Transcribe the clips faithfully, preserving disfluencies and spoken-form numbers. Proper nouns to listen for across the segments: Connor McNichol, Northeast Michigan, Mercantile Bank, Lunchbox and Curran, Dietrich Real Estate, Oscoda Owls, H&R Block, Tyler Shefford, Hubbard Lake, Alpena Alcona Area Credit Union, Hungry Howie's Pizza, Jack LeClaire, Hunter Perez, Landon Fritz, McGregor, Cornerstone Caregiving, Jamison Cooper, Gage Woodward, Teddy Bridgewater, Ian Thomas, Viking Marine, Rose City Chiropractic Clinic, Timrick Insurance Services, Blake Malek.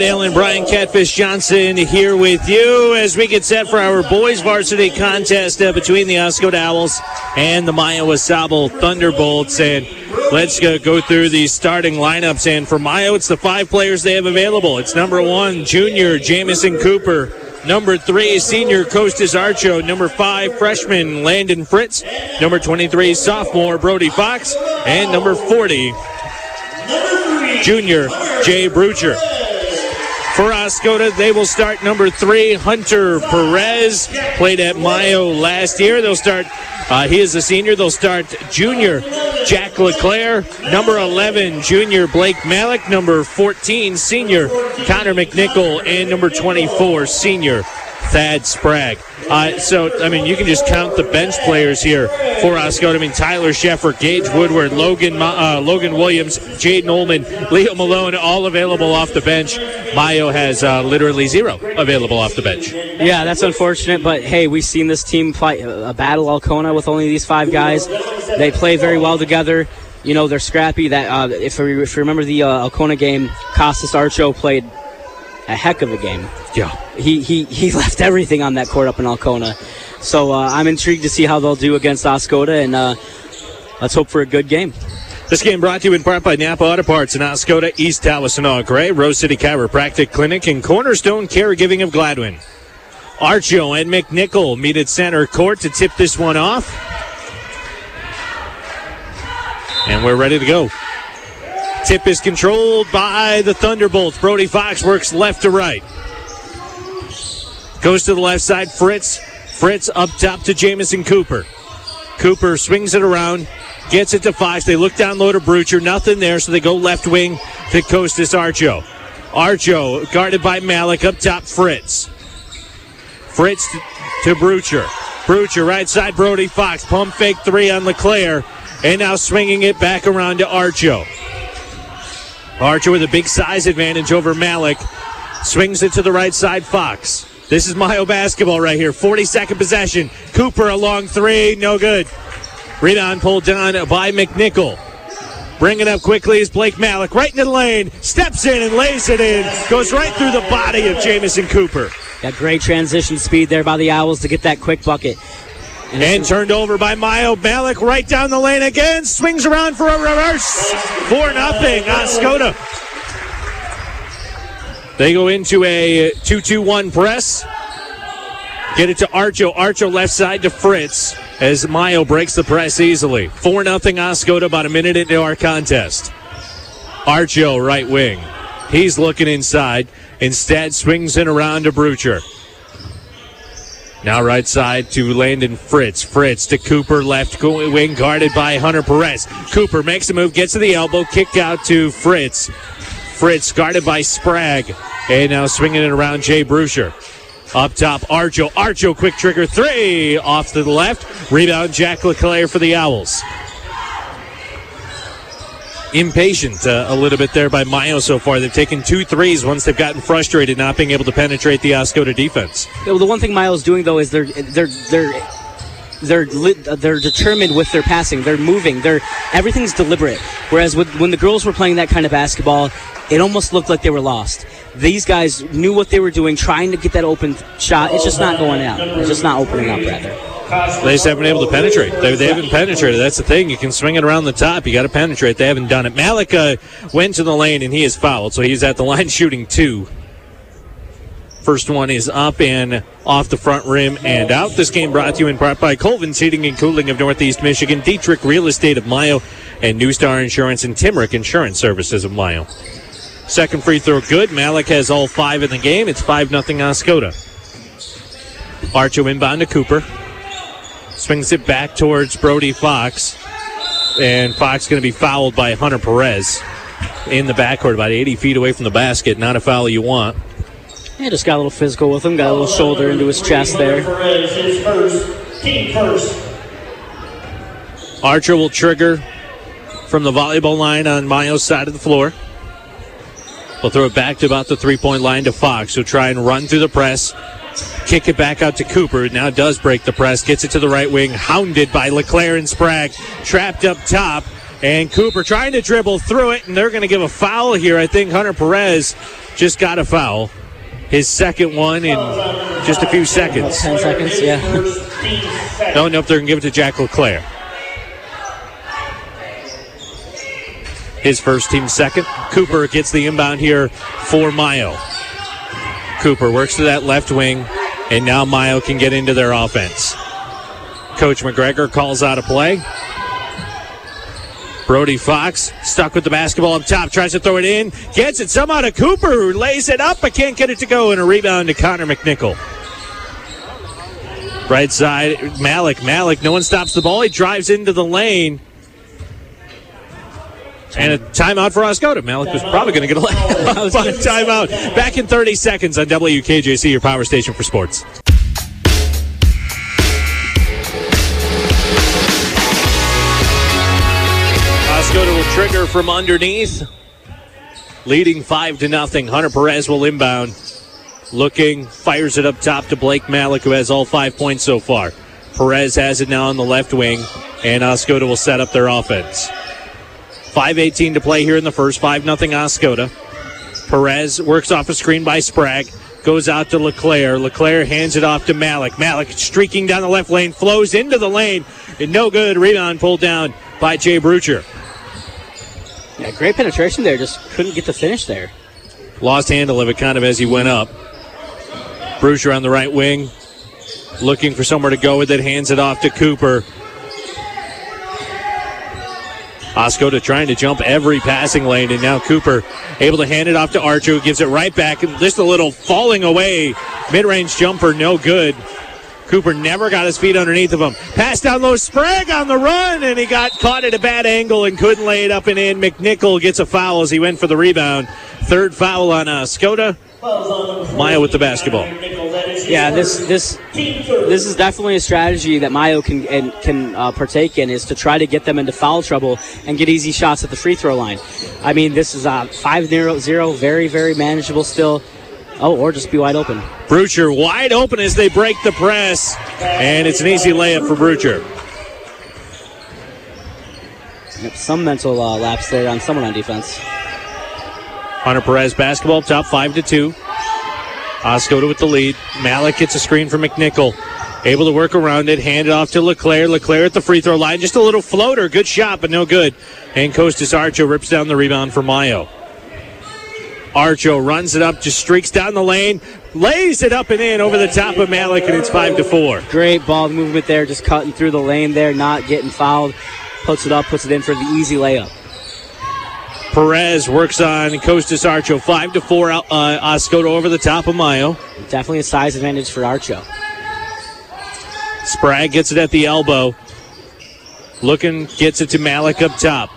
right, Allen Brian Catfish Johnson here with you as we get set for our boys varsity contest uh, between the Oscoda Owls and the Mio Wasabel Thunderbolts. And let's uh, go through the starting lineups. And for Mio, it's the five players they have available. It's number one, junior Jamison Cooper. Number three, senior Costas Archo. Number five, freshman Landon Fritz. Number twenty-three, sophomore Brody Fox. And number forty, junior Jay Brucher. For Oscoda, they will start number three, Hunter Perez. Played at Mio last year. They'll start, uh, he is a senior. They'll start junior Jack LeClaire. Number eleven, junior Blake Malek. Number fourteen, senior Connor McNichol. And number twenty-four, senior Thad Sprague. Uh, so, I mean, you can just count the bench players here for Oscoda. I mean, Tyler Shefford, Gage Woodward, Logan uh, Logan Williams, Jaden Ullman, Leo Malone, all available off the bench. Mio has uh, literally zero available off the bench. Yeah, that's unfortunate, but hey, we've seen this team play a battle Alcona with only these five guys. They play very well together. You know, they're scrappy. That uh, if, we, if you remember the uh, Alcona game, Costas Archo played a heck of a game. Yeah. He he he left everything on that court up in Alcona. So uh, I'm intrigued to see how they'll do against Oscoda, and uh, let's hope for a good game. This game brought to you in part by Napa Auto Parts in Oscoda, East Tallahsonau Gray, Rose City Chiropractic Clinic, and Cornerstone Caregiving of Gladwin. Archo and McNichol meet at center court to tip this one off. And we're ready to go. Tip is controlled by the Thunderbolts. Brody Fox works left to right. Goes to the left side, Fritz. Fritz up top to Jamison Cooper. Cooper swings it around, gets it to Fox. They look down low to Brucher. Nothing there, so they go left wing to Costas Archo. Archo guarded by Malek. Up top, Fritz. Fritz to Brucher. Brucher right side, Brody Fox. Pump fake three on LeClaire. And now swinging it back around to Archo. Archer with a big size advantage over Malek. Swings it to the right side, Fox. This is Mio basketball right here. forty-second possession. Cooper a long three. No good. Rebound pulled down by McNichol. Bringing up quickly is Blake Malek. Right into the lane. Steps in and lays it in. Goes right through the body of Jamison Cooper. Got great transition speed there by the Owls to get that quick bucket. And, and turned over by Mio. Malek right down the lane again. Swings around for a reverse. four nothing Oscoda. They go into a two two one press. Get it to Archo. Archo left side to Fritz as Mio breaks the press easily. four nothing Oscoda, about a minute into our contest. Archo right wing. He's looking inside. Instead swings it around to Brucher. Now right side to Landon Fritz. Fritz to Cooper, left wing, guarded by Hunter Perez. Cooper makes the move, gets to the elbow, kick out to Fritz. Fritz guarded by Sprague. And now swinging it around, Jay Brucher. Up top, Archo. Archo, quick trigger, three. Off to the left. Rebound, Jack LeClaire for the Owls. Impatient uh, a little bit there by Mio so far. They've taken two threes once they've gotten frustrated not being able to penetrate the Oscoda defense. Yeah, well, the one thing Mio's doing though is they're they're they're they're lit, they're determined with their passing. They're moving. They're everything's deliberate. Whereas with, when the girls were playing that kind of basketball, it almost looked like they were lost. These guys knew what they were doing, trying to get that open shot. It's just not going out. It's just not opening up rather. They just haven't been able to penetrate. They, they haven't penetrated. That's the thing. You can swing it around the top. You got to penetrate. They haven't done it. Malek uh, went to the lane, and he is fouled, so he's at the line shooting two. First one is up and off the front rim and out. This game brought to you in part by Colvin Seating and Cooling of Northeast Michigan, Dietrich Real Estate of Mio, and New Star Insurance and Timrick Insurance Services of Mio. Second free throw good. Malek has all five in the game. It's five nothing Oscoda. Archo inbound to Cooper. Swings it back towards Brody Fox. And Fox going to be fouled by Hunter Perez in the backcourt, about eighty feet away from the basket. Not a foul you want. Yeah, just got a little physical with him. Got a little shoulder into his chest there. Archer will trigger from the volleyball line on Mio's side of the floor. We'll throw it back to about the three-point line to Fox, who'll try and run through the press. Kick it back out to Cooper. Now does break the press. Gets it to the right wing. Hounded by LeClaire and Sprague. Trapped up top. And Cooper trying to dribble through it. And they're going to give a foul here. I think Hunter Perez just got a foul. His second one in just a few seconds. About ten seconds, yeah. Don't know if they're going to give it to Jack LeClaire. His first, team second. Cooper gets the inbound here for Mio. Cooper works to that left wing, and now Mio can get into their offense. Coach McGregor calls out a play. Brody Fox stuck with the basketball up top, tries to throw it in, gets it somehow to Cooper, who lays it up, but can't get it to go, and a rebound to Connor McNichol. Right side, Malek, Malek, no one stops the ball, he drives into the lane. And a timeout for Oscoda. Malek was probably going to get a layup on a timeout. Back in thirty seconds on W K J C, your power station for sports. Oscoda will trigger from underneath. Leading five to nothing. Hunter Perez will inbound. Looking, fires it up top to Blake Malek, who has all five points so far. Perez has it now on the left wing, and Oscoda will set up their offense. five eighteen to play here in the first. five nothing Oscoda. Perez works off a screen by Sprague. Goes out to LeClaire. LeClaire hands it off to Malek. Malek streaking down the left lane. Flows into the lane. And no good. Rebound pulled down by Jay Brucher. Yeah, great penetration there. Just couldn't get the finish there. Lost handle of it kind of as he went up. Brucher on the right wing. Looking for somewhere to go with it. Hands it off to Cooper. Oscoda trying to jump every passing lane, and now Cooper able to hand it off to Archo, who gives it right back, and just a little falling away. Mid-range jumper, no good. Cooper never got his feet underneath of him. Pass down low, Sprague on the run, and he got caught at a bad angle and couldn't lay it up and in. McNichol gets a foul as he went for the rebound. Third foul on Oscoda. Mio with the basketball. Yeah, this this this is definitely a strategy that Mio can and, can uh, partake in, is to try to get them into foul trouble and get easy shots at the free throw line. I mean, this is a five zero, very, very manageable still. Oh, or just be wide open. Brucher wide open as they break the press, and it's an easy layup for Brucher. Yep, some mental uh, lapse there on someone on defense. Hunter Perez basketball top five to two. Oscoda with the lead. Malek gets a screen for McNichol. Able to work around it. Hand it off to LeClaire. LeClaire at the free throw line. Just a little floater. Good shot, but no good. And Costas Archo rips down the rebound for Mio. Archo runs it up, just streaks down the lane, lays it up and in over the top of Malek, and it's five to four. Great ball movement there, just cutting through the lane there, not getting fouled. Puts it up, puts it in for the easy layup. Perez works on Costas Archo. five to four uh, Oscoda over the top of Mio. Definitely a size advantage for Archo. Sprague gets it at the elbow. Looking, gets it to Malek up top.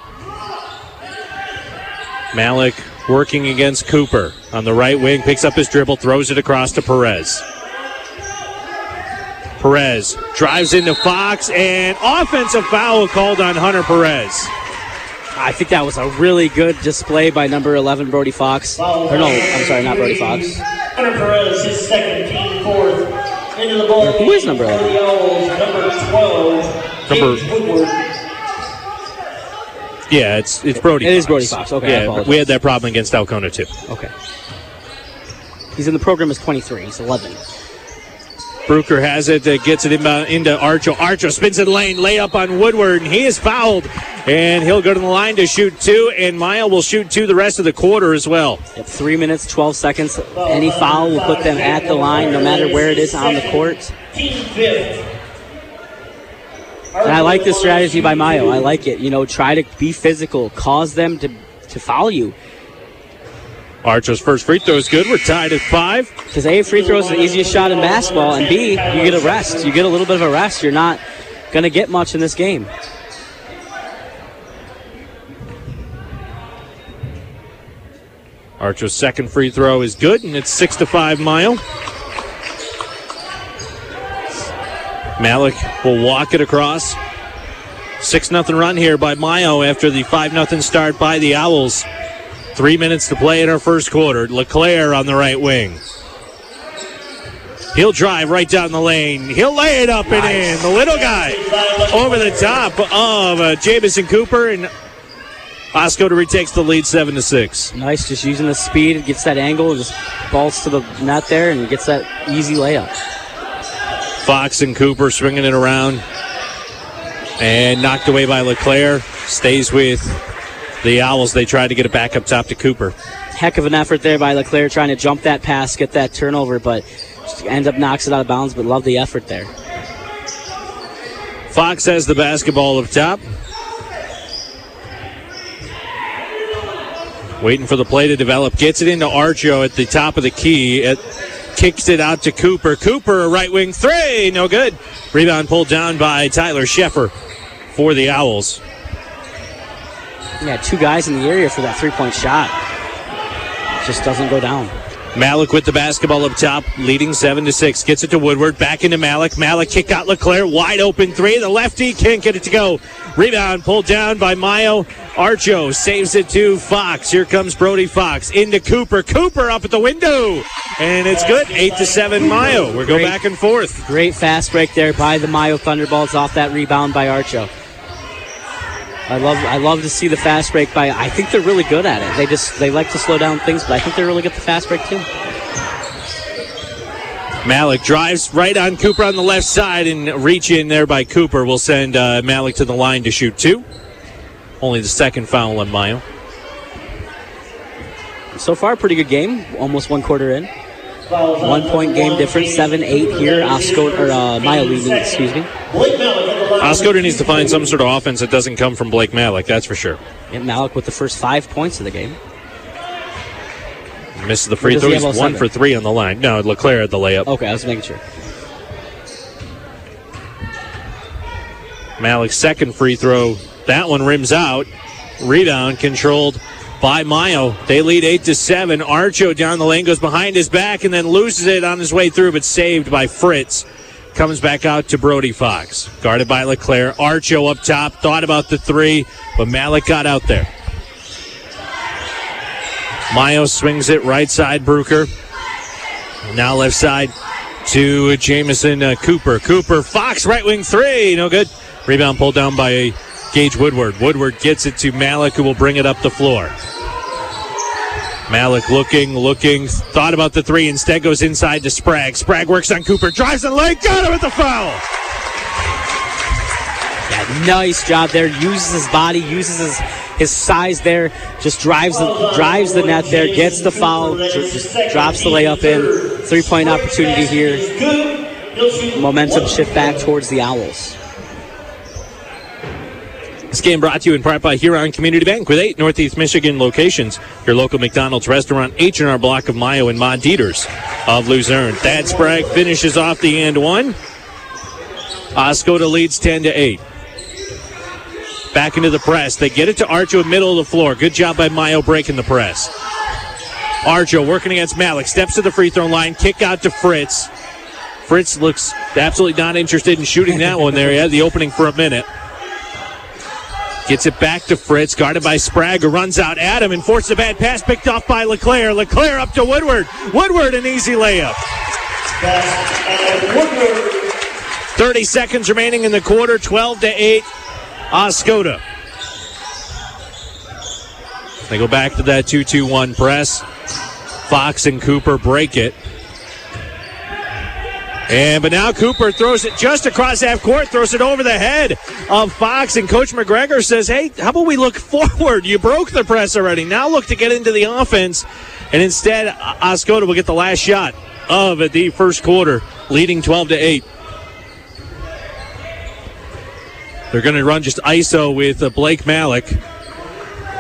Malek working against Cooper on the right wing. Picks up his dribble, throws it across to Perez. Perez drives into Fox, and offensive foul called on Hunter Perez. I think that was a really good display by number eleven, Brody Fox. Or no, I'm sorry, not Brody Fox. Hunter Perez, his second team, fourth. Into the ball. Who is number eleven? Number twelve, Gage Woodward. Yeah, it's it's Brody It Fox. Is Brody Fox, okay, yeah, we had that problem against Alcona, too. Okay. He's in the program as twenty-three, he's eleven. Brucher has it, uh, gets it inbound into Archo. Archo spins in the lane, layup on Woodward, and he is fouled. And he'll go to the line to shoot two, and Mio will shoot two the rest of the quarter as well. At three minutes, twelve seconds. Any foul will put them at the line, no matter where it is on the court. And I like this strategy by Mio. I like it. You know, try to be physical, cause them to, to foul you. Archo's first free throw is good. We're tied at five. Because A, free throw is the easiest shot in basketball, and B, you get a rest. You get a little bit of a rest. You're not going to get much in this game. Archo's second free throw is good, and it's six to five. Mile. Malek will walk it across. Six nothing run here by Mio after the five nothing start by the Owls. Three minutes to play in our first quarter. LeClaire on the right wing. He'll drive right down the lane. He'll lay it up nice. and in. The little guy over the top of uh, Jamison Cooper, and Oscoda retakes the lead seven to six. Nice, just using the speed. It gets that angle, just balls to the net there, and gets that easy layup. Fox and Cooper swinging it around. And knocked away by LeClaire. Stays with the Owls. They tried to get it back up top to Cooper. Heck of an effort there by LeClaire trying to jump that pass, get that turnover, but ends up knocks it out of bounds, but love the effort there. Fox has the basketball up top. Waiting for the play to develop. Gets it into Archo at the top of the key. At, kicks it out to Cooper. Cooper, a right wing three. No good. Rebound pulled down by Tyler Shefford for the Owls. Yeah, two guys in the area for that three-point shot. Just doesn't go down. Malek with the basketball up top, leading seven to six. Gets it to Woodward. Back into Malek. Malek kicked out LeClaire. Wide open three. The lefty can't get it to go. Rebound pulled down by Mio. Archo saves it to Fox. Here comes Brody Fox. Into Cooper. Cooper up at the window. And it's good. eight to seven Mio. We're going back and forth. Great fast break there by the Mio Thunderbolts off that rebound by Archo. I love I love to see the fast break by, I think they're really good at it. They just, they like to slow down things, but I think they're really good at the fast break too. Malek drives right on Cooper on the left side, and reach in there by Cooper will send uh, Malek to the line to shoot two. Only the second foul on Mio. So far, pretty good game. Almost one quarter in. One point game difference, seven eight here. Oscoda, or uh, Mio leading, excuse me. Oscoda needs to find some sort of offense that doesn't come from Blake Malek, that's for sure. And Malek with the first five points of the game. Missed the free throw. He's one for three on the line. No, LeClaire had the layup. Okay, I was making sure. Malek's second free throw. That one rims out. Rebound controlled by Mio. They lead eight to seven. Archo down the lane, goes behind his back, and then loses it on his way through, but saved by Fritz. Comes back out to Brody Fox. Guarded by LeClaire. Archo up top. Thought about the three, but Malek got out there. Mio swings it right side, Brucher. Now left side to Jamison uh, Cooper. Cooper, Fox, right wing three. No good. Rebound pulled down by Gage Woodward. Woodward gets it to Malek, who will bring it up the floor. Malek looking, looking, thought about the three, instead goes inside to Sprague. Sprague works on Cooper, drives the leg, got him with the foul! Yeah, nice job there, uses his body, uses his, his size there, just drives the, drives the net there, gets the foul, just drops the layup in. Three-point opportunity here. Momentum shift back towards the Owls. This game brought to you in part by Huron Community Bank with eight Northeast Michigan locations. Your local McDonald's restaurant, H and R Block of Mio and Ma Dieters of Luzerne. Thad Sprague finishes off the and one. Oscoda leads ten to eight. Back into the press. They get it to Archo, middle of the floor. Good job by Mio breaking the press. Archo working against Malek. Steps to the free throw line. Kick out to Fritz. Fritz looks absolutely not interested in shooting that one there. He had the opening for a minute. Gets it back to Fritz, guarded by Sprague, who runs out at him and forces a bad pass, picked off by LeClaire. LeClaire up to Woodward. Woodward, an easy layup. thirty seconds remaining in the quarter, twelve to eight, Oscoda. They go back to that two two one press. Fox and Cooper break it. And but now Cooper throws it just across half court, throws it over the head of Fox, and Coach McGregor says, hey, how about we look forward? You broke the press already. Now look to get into the offense, and instead Oscoda will get the last shot of the first quarter, leading twelve to eight. They're going to run just I S O with Blake Malek.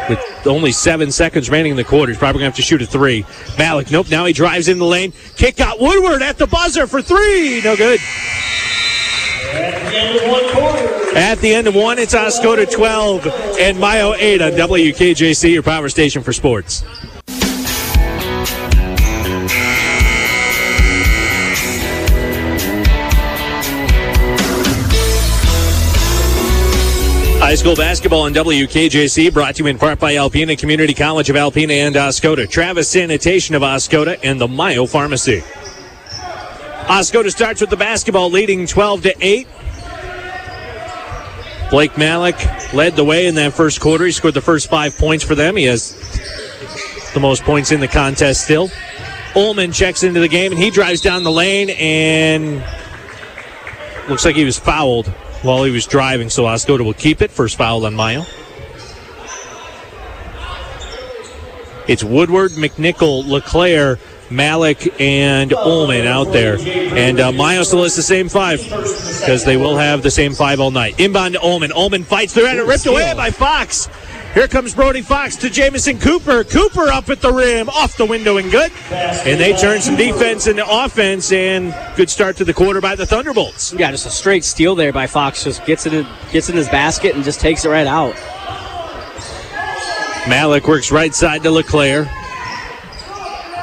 With only seven seconds remaining in the quarter, he's probably going to have to shoot a three. Malek, nope, now he drives in the lane. Kick out Woodward at the buzzer for three. No good. At the end of one quarter. At the end of one, it's Oscoda twelve and Mio eight on W K J C, your power station for sports. High school basketball on W K J C brought to you in part by Alpena Community College of Alpena and Oscoda, Travis Sanitation of Oscoda, and the Mio Pharmacy. Oscoda starts with the basketball, leading twelve to eight. Blake Malek led the way in that first quarter. He scored the first five points for them. He has the most points in the contest still. Ullman checks into the game, and he drives down the lane, and looks like he was fouled while he was driving, so Oscoda will keep it. First foul on Mio. It's Woodward, McNichol, LeClaire, Malek, and Ullman out there. And uh, Mio still has the same five, because they will have the same five all night. Inbound to Ullman. Ullman fights through and ripped away by Fox. Here comes Brody Fox to Jamison Cooper. Cooper up at the rim, off the window and good. And they turn some defense into offense, and good start to the quarter by the Thunderbolts. Yeah, just a straight steal there by Fox. Just gets it in, gets in his basket and just takes it right out. Malek works right side to LeClaire.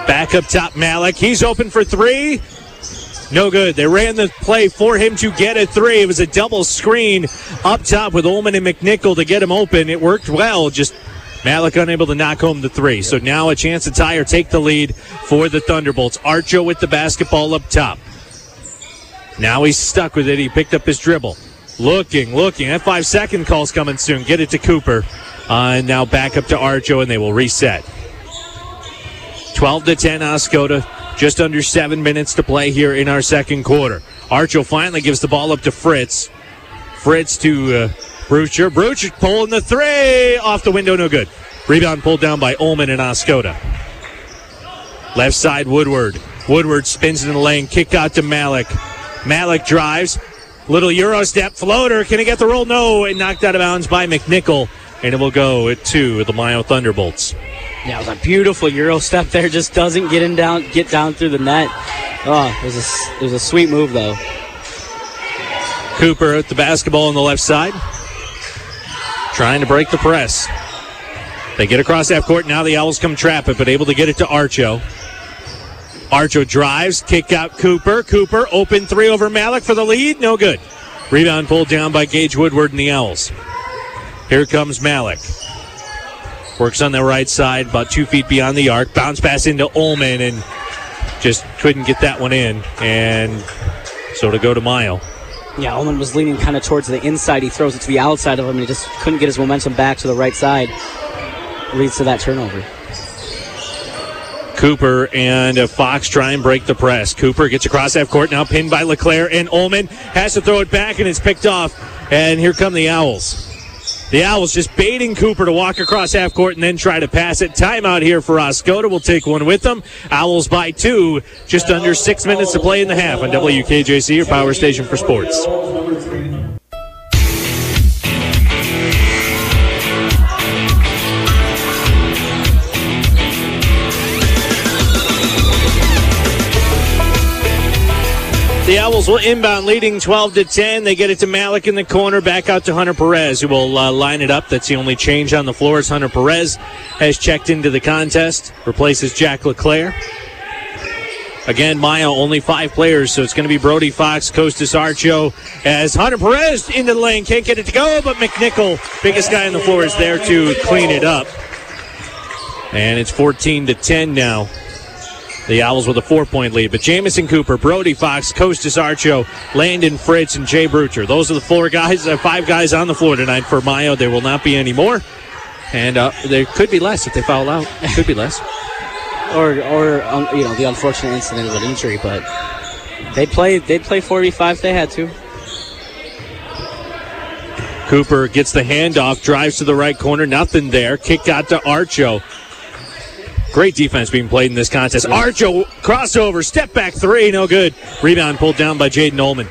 Back up top, Malek. He's open for three. No good. They ran the play for him to get a three. It was a double screen up top with Ullman and McNichol to get him open. It worked well, just Malek unable to knock home the three. So now a chance to tie or take the lead for the Thunderbolts. Archo with the basketball up top. Now he's stuck with it. He picked up his dribble. Looking, looking. That five-second call's coming soon. Get it to Cooper. Uh, and now back up to Archo, and they will reset. twelve to ten, Oscoda. Just under seven minutes to play here in our second quarter. Archo finally gives the ball up to Fritz. Fritz to uh, Brucher. Brucher pulling the three. Off the window, no good. Rebound pulled down by Ullman and Oscoda. Left side, Woodward. Woodward spins in the lane. Kick out to Malek. Malek drives. Little Euro step floater. Can he get the roll? No. And knocked out of bounds by McNichol. And it will go at two with the Mio Thunderbolts. Yeah, it was a beautiful Euro step there. Just doesn't get in down, get down through the net. Oh, it was a, it was a sweet move, though. Cooper at the basketball on the left side. Trying to break the press. They get across half court. Now the Owls come trap it, but able to get it to Archo. Archo drives. Kick out Cooper. Cooper open three over Malek for the lead. No good. Rebound pulled down by Gage Woodward and the Owls. Here comes Malek. Works on the right side, about two feet beyond the arc. Bounce pass into Ullman, and just couldn't get that one in. And so to go to Mile. Yeah, Ullman was leaning kind of towards the inside. He throws it to the outside of him, and he just couldn't get his momentum back to the right side. Leads to that turnover. Cooper and Fox try and break the press. Cooper gets across half court, now pinned by LeClaire, and Ullman has to throw it back, and it's picked off. And here come the Owls. The Owls just baiting Cooper to walk across half court and then try to pass it. Timeout here for Oscoda. We'll take one with them. Owls by two. Just under six minutes to play in the half on W K J C, your power station for sports. The Owls will inbound, leading twelve to ten. They get it to Malek in the corner, back out to Hunter Perez, who will uh, line it up. That's the only change on the floor, as Hunter Perez has checked into the contest, replaces Jack LeClaire. Again, Mio only five players, so it's going to be Brody Fox, Costas Archo, as Hunter Perez into the lane. Can't get it to go, but McNichol, biggest guy on the floor, is there to clean it up. And it's fourteen to ten now. The Owls with a four-point lead. But Jamison Cooper, Brody Fox, Costas Archo, Landon Fritz, and Jay Brucher. Those are the four guys, uh, five guys on the floor tonight for Mio. There will not be any more. And uh, there could be less if they foul out. It could be less. or, or um, you know, the unfortunate incident of an injury. But they'd play, they'd play forty-five if they had to. Cooper gets the handoff, drives to the right corner. Nothing there. Kick out to Archo. Great defense being played in this contest. Archo, crossover, step back three, no good. Rebound pulled down by Jaden Ullman.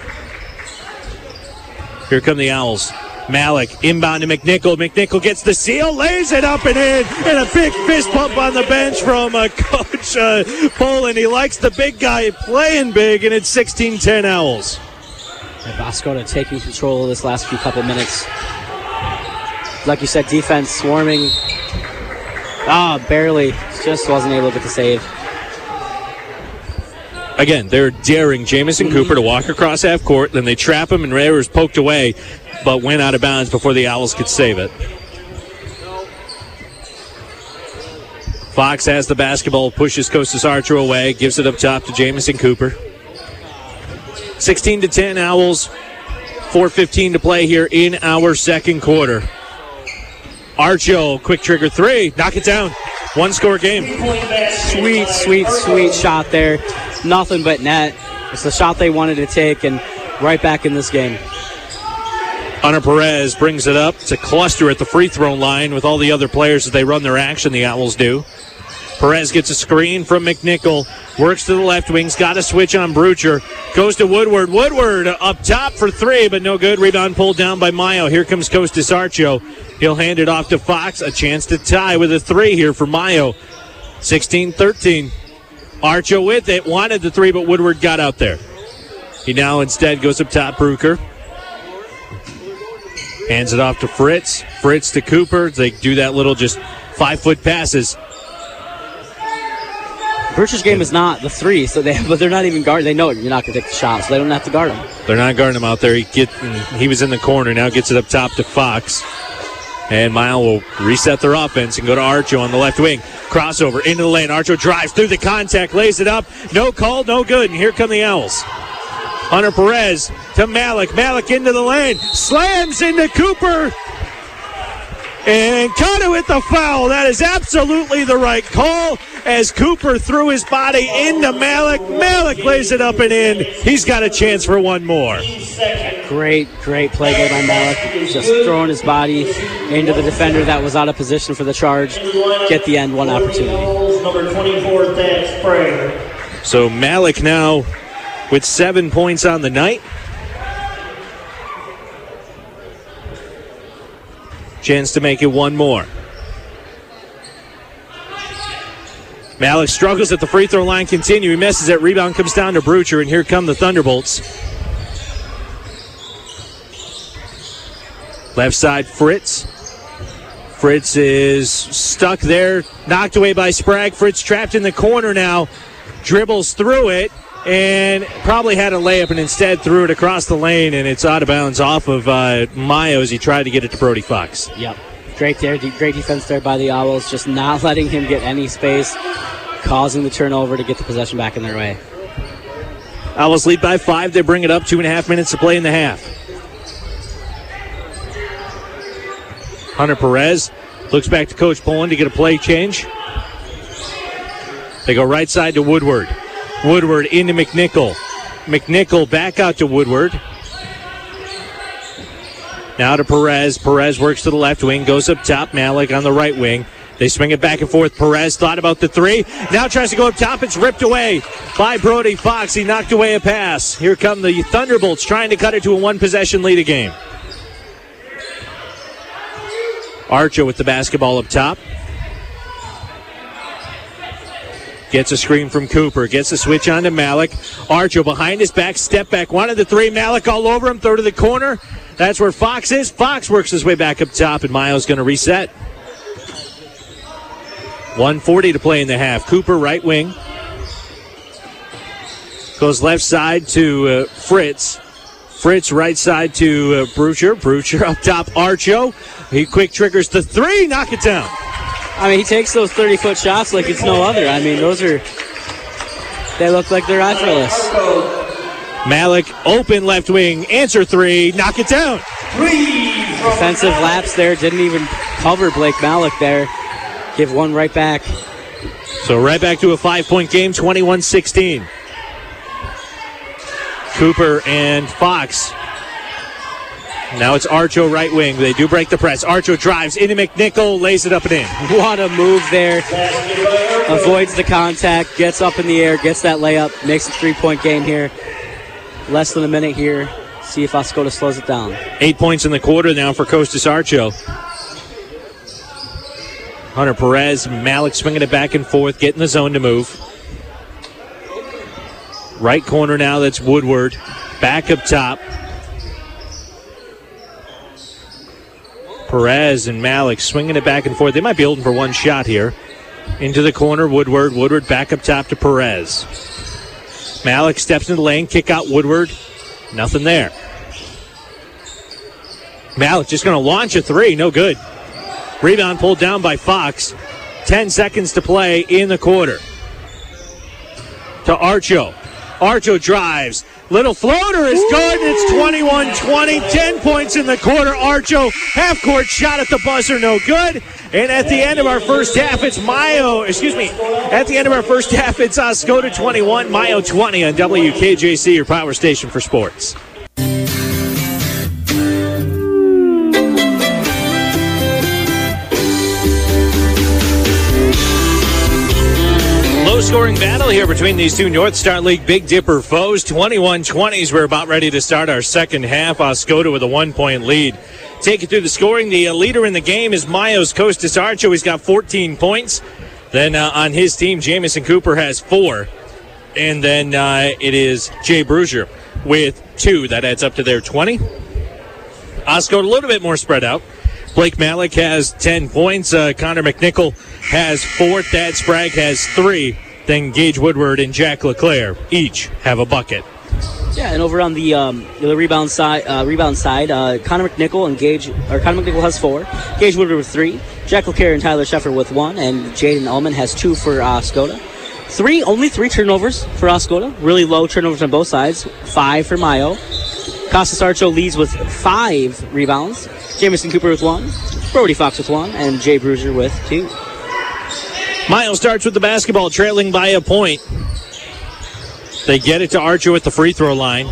Here come the Owls. Malek, inbound to McNichol. McNichol gets the seal, lays it up and in, and a big fist pump on the bench from uh, Coach uh, Poland. He likes the big guy playing big, and it's sixteen ten Owls. Oscoda taking control of this last few couple minutes. Like you said, defense swarming. Ah, oh, barely. Just wasn't able to get the save. Again, they're daring Jamison Cooper to walk across half court. Then they trap him, and Ray was poked away, but went out of bounds before the Owls could save it. Fox has the basketball, pushes Costas Archer away, gives it up top to Jamison Cooper. sixteen to ten Owls. four fifteen to play here in our second quarter. Archo, quick trigger three, knock it down. One score game. Sweet, sweet, sweet shot there. Nothing but net. It's the shot they wanted to take and right back in this game. Hunter Perez brings it up to cluster at the free throw line with all the other players as they run their action, the Owls do. Perez gets a screen from McNichol, works to the left wing's got a switch on Brucher, goes to Woodward. Woodward up top for three, but no good. Rebound pulled down by Mayo. Here comes Costas Archo. He'll hand it off to Fox. A chance to tie with a three here for Mayo. sixteen thirteen. Archo with it, wanted the three, but Woodward got out there. He now instead goes up top, Brucher. Hands it off to Fritz. Fritz to Cooper. They do that little just five-foot passes. Brucher's game is not the three, so they but they're not even guarding. They know you're not going to take the shot, so they don't have to guard him. They're not guarding him out there. He get he was in the corner. Now gets it up top to Fox. And Mile will reset their offense and go to Archo on the left wing. Crossover into the lane. Archo drives through the contact, lays it up. No call, no good. And here come the Owls. Hunter Perez to Malek. Malek into the lane. Slams into Cooper. And Kano with the foul. That is absolutely the right call as Cooper threw his body into Malek. Malek lays it up and in. He's got a chance for one more. Great, great play there by Malek. Just throwing his body into the defender that was out of position for the charge. Get the end one opportunity. So Malek now with seven points on the night. Chance to make it one more. Malik struggles at the free throw line. Continue. He misses it. Rebound comes down to Brucher, and here come the Thunderbolts. Left side, Fritz. Fritz is stuck there. Knocked away by Sprague. Fritz trapped in the corner now. Dribbles through it and probably had a layup and instead threw it across the lane, and it's out of bounds off of uh, Mayo as he tried to get it to Brody Fox. Yep. Great there, great defense there by the Owls, just not letting him get any space, causing the turnover to get the possession back in their way. Owls lead by five. They bring it up. Two and a half minutes to play in the half. Hunter Perez looks back to Coach Poland to get a play change. They go right side to Woodward. Woodward into McNichol. McNichol back out to Woodward. Now to Perez. Perez works to the left wing, goes up top. Malek on the right wing. They swing it back and forth. Perez thought about the three. Now tries to go up top. It's ripped away by Brody Fox. He knocked away a pass. Here come the Thunderbolts trying to cut it to a one-possession lead again. Archo with the basketball up top. Gets a screen from Cooper. Gets a switch on to Malek. Archo behind his back. Step back. Wanted the three. Malek all over him. Throw to the corner. That's where Fox is. Fox works his way back up top, and Miles going to reset. one forty to play in the half. Cooper, right wing. Goes left side to uh, Fritz. Fritz, right side to uh, Brucher. Brucher up top, Archo. He quick triggers the three. Knock it down. I mean, he takes those thirty-foot shots like it's no other. I mean, those are... They look like they're effortless. Malek, open left wing, answer three, knock it down. Three. Defensive lapse there, didn't even cover Blake Malek there. Give one right back. So right back to a five-point game, twenty-one sixteen. Cooper and Fox. Now it's Archo right wing. They do break the press. Archo drives into McNichol, lays it up and in. What a move there. Avoids the contact, gets up in the air, gets that layup, makes a three-point game here. Less than a minute here. See if Oscoda slows it down. Eight points in the quarter now for Costas Archo. Hunter Perez, Malek swinging it back and forth, getting the zone to move. Right corner now, that's Woodward. Back up top. Perez and Malek swinging it back and forth. They might be holding for one shot here. Into the corner, Woodward. Woodward back up top to Perez. Malek steps into the lane, kick out Woodward. Nothing there. Malek just going to launch a three. No good. Rebound pulled down by Fox. Ten seconds to play in the quarter. To Archo. Archo drives. Little floater is good. It's twenty-one twenty. ten points in the quarter. Archo, half-court shot at the buzzer, no good. And at the end of our first half, it's Mio, excuse me, at the end of our first half, it's Oscoda twenty-one, Mio twenty on W K J C, your power station for sports. Scoring battle here between these two North Star League Big Dipper foes. twenty-one twenties. We're about ready to start our second half. Oscoda with a one-point lead. Take it through the scoring. The uh, leader in the game is Mio's Costas Archo. He's got fourteen points. Then uh, on his team, Jamison Cooper has four. And then uh, it is Jay Brucher with two. That adds up to their twenty. Oscoda a little bit more spread out. Blake Malek has ten points. Uh, Connor McNichol has four. Thad Sprague has three. Then Gage Woodward and Jack LeClaire each have a bucket. Yeah, and over on the um, the rebound side, uh, rebound side, uh, Connor McNichol and Gage, or Connor McNichol has four, Gage Woodward with three, Jack LeClaire and Tyler Shefford with one, and Jaden Ullman has two for Oscoda. Three, only three turnovers for Oscoda. Really low turnovers on both sides. Five for Mio. Costas Archo leads with five rebounds. Jamison Cooper with one, Brody Fox with one, and Jay Brucher with two. Miles starts with the basketball, trailing by a point. They get it to Archo at the free throw line.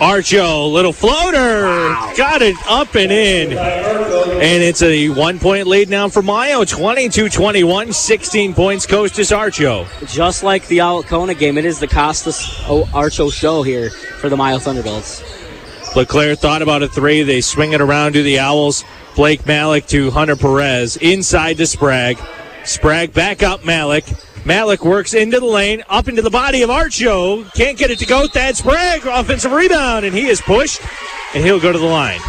Archo, little floater. Wow. Got it up and in. And it's a one-point lead now for Mio, twenty-two twenty-one, sixteen points, Costas Archo. Just like the Alcona game, it is the Costas Archo show here for the Mio Thunderbolts. LeClaire thought about a three. They swing it around to the Owls. Blake Malek to Hunter Perez. Inside to Sprague. Sprague back up Malek. Malek works into the lane, up into the body of Archo. Can't get it to go. Thad Sprague, offensive rebound, and he is pushed, and he'll go to the line.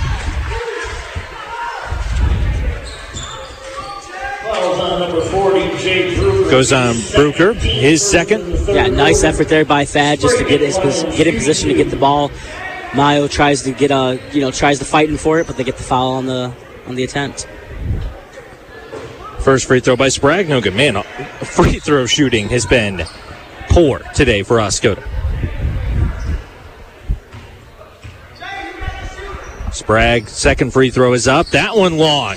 Goes on Brucher, his second. Yeah, nice effort there by Thad just to get his get in position to get the ball. Mio tries to get a you know tries to fight him for it, but they get the foul on the on the attempt. First free throw by Sprague, no good. Man, free throw shooting has been poor today for Oscoda. Sprague, second free throw is up. That one long.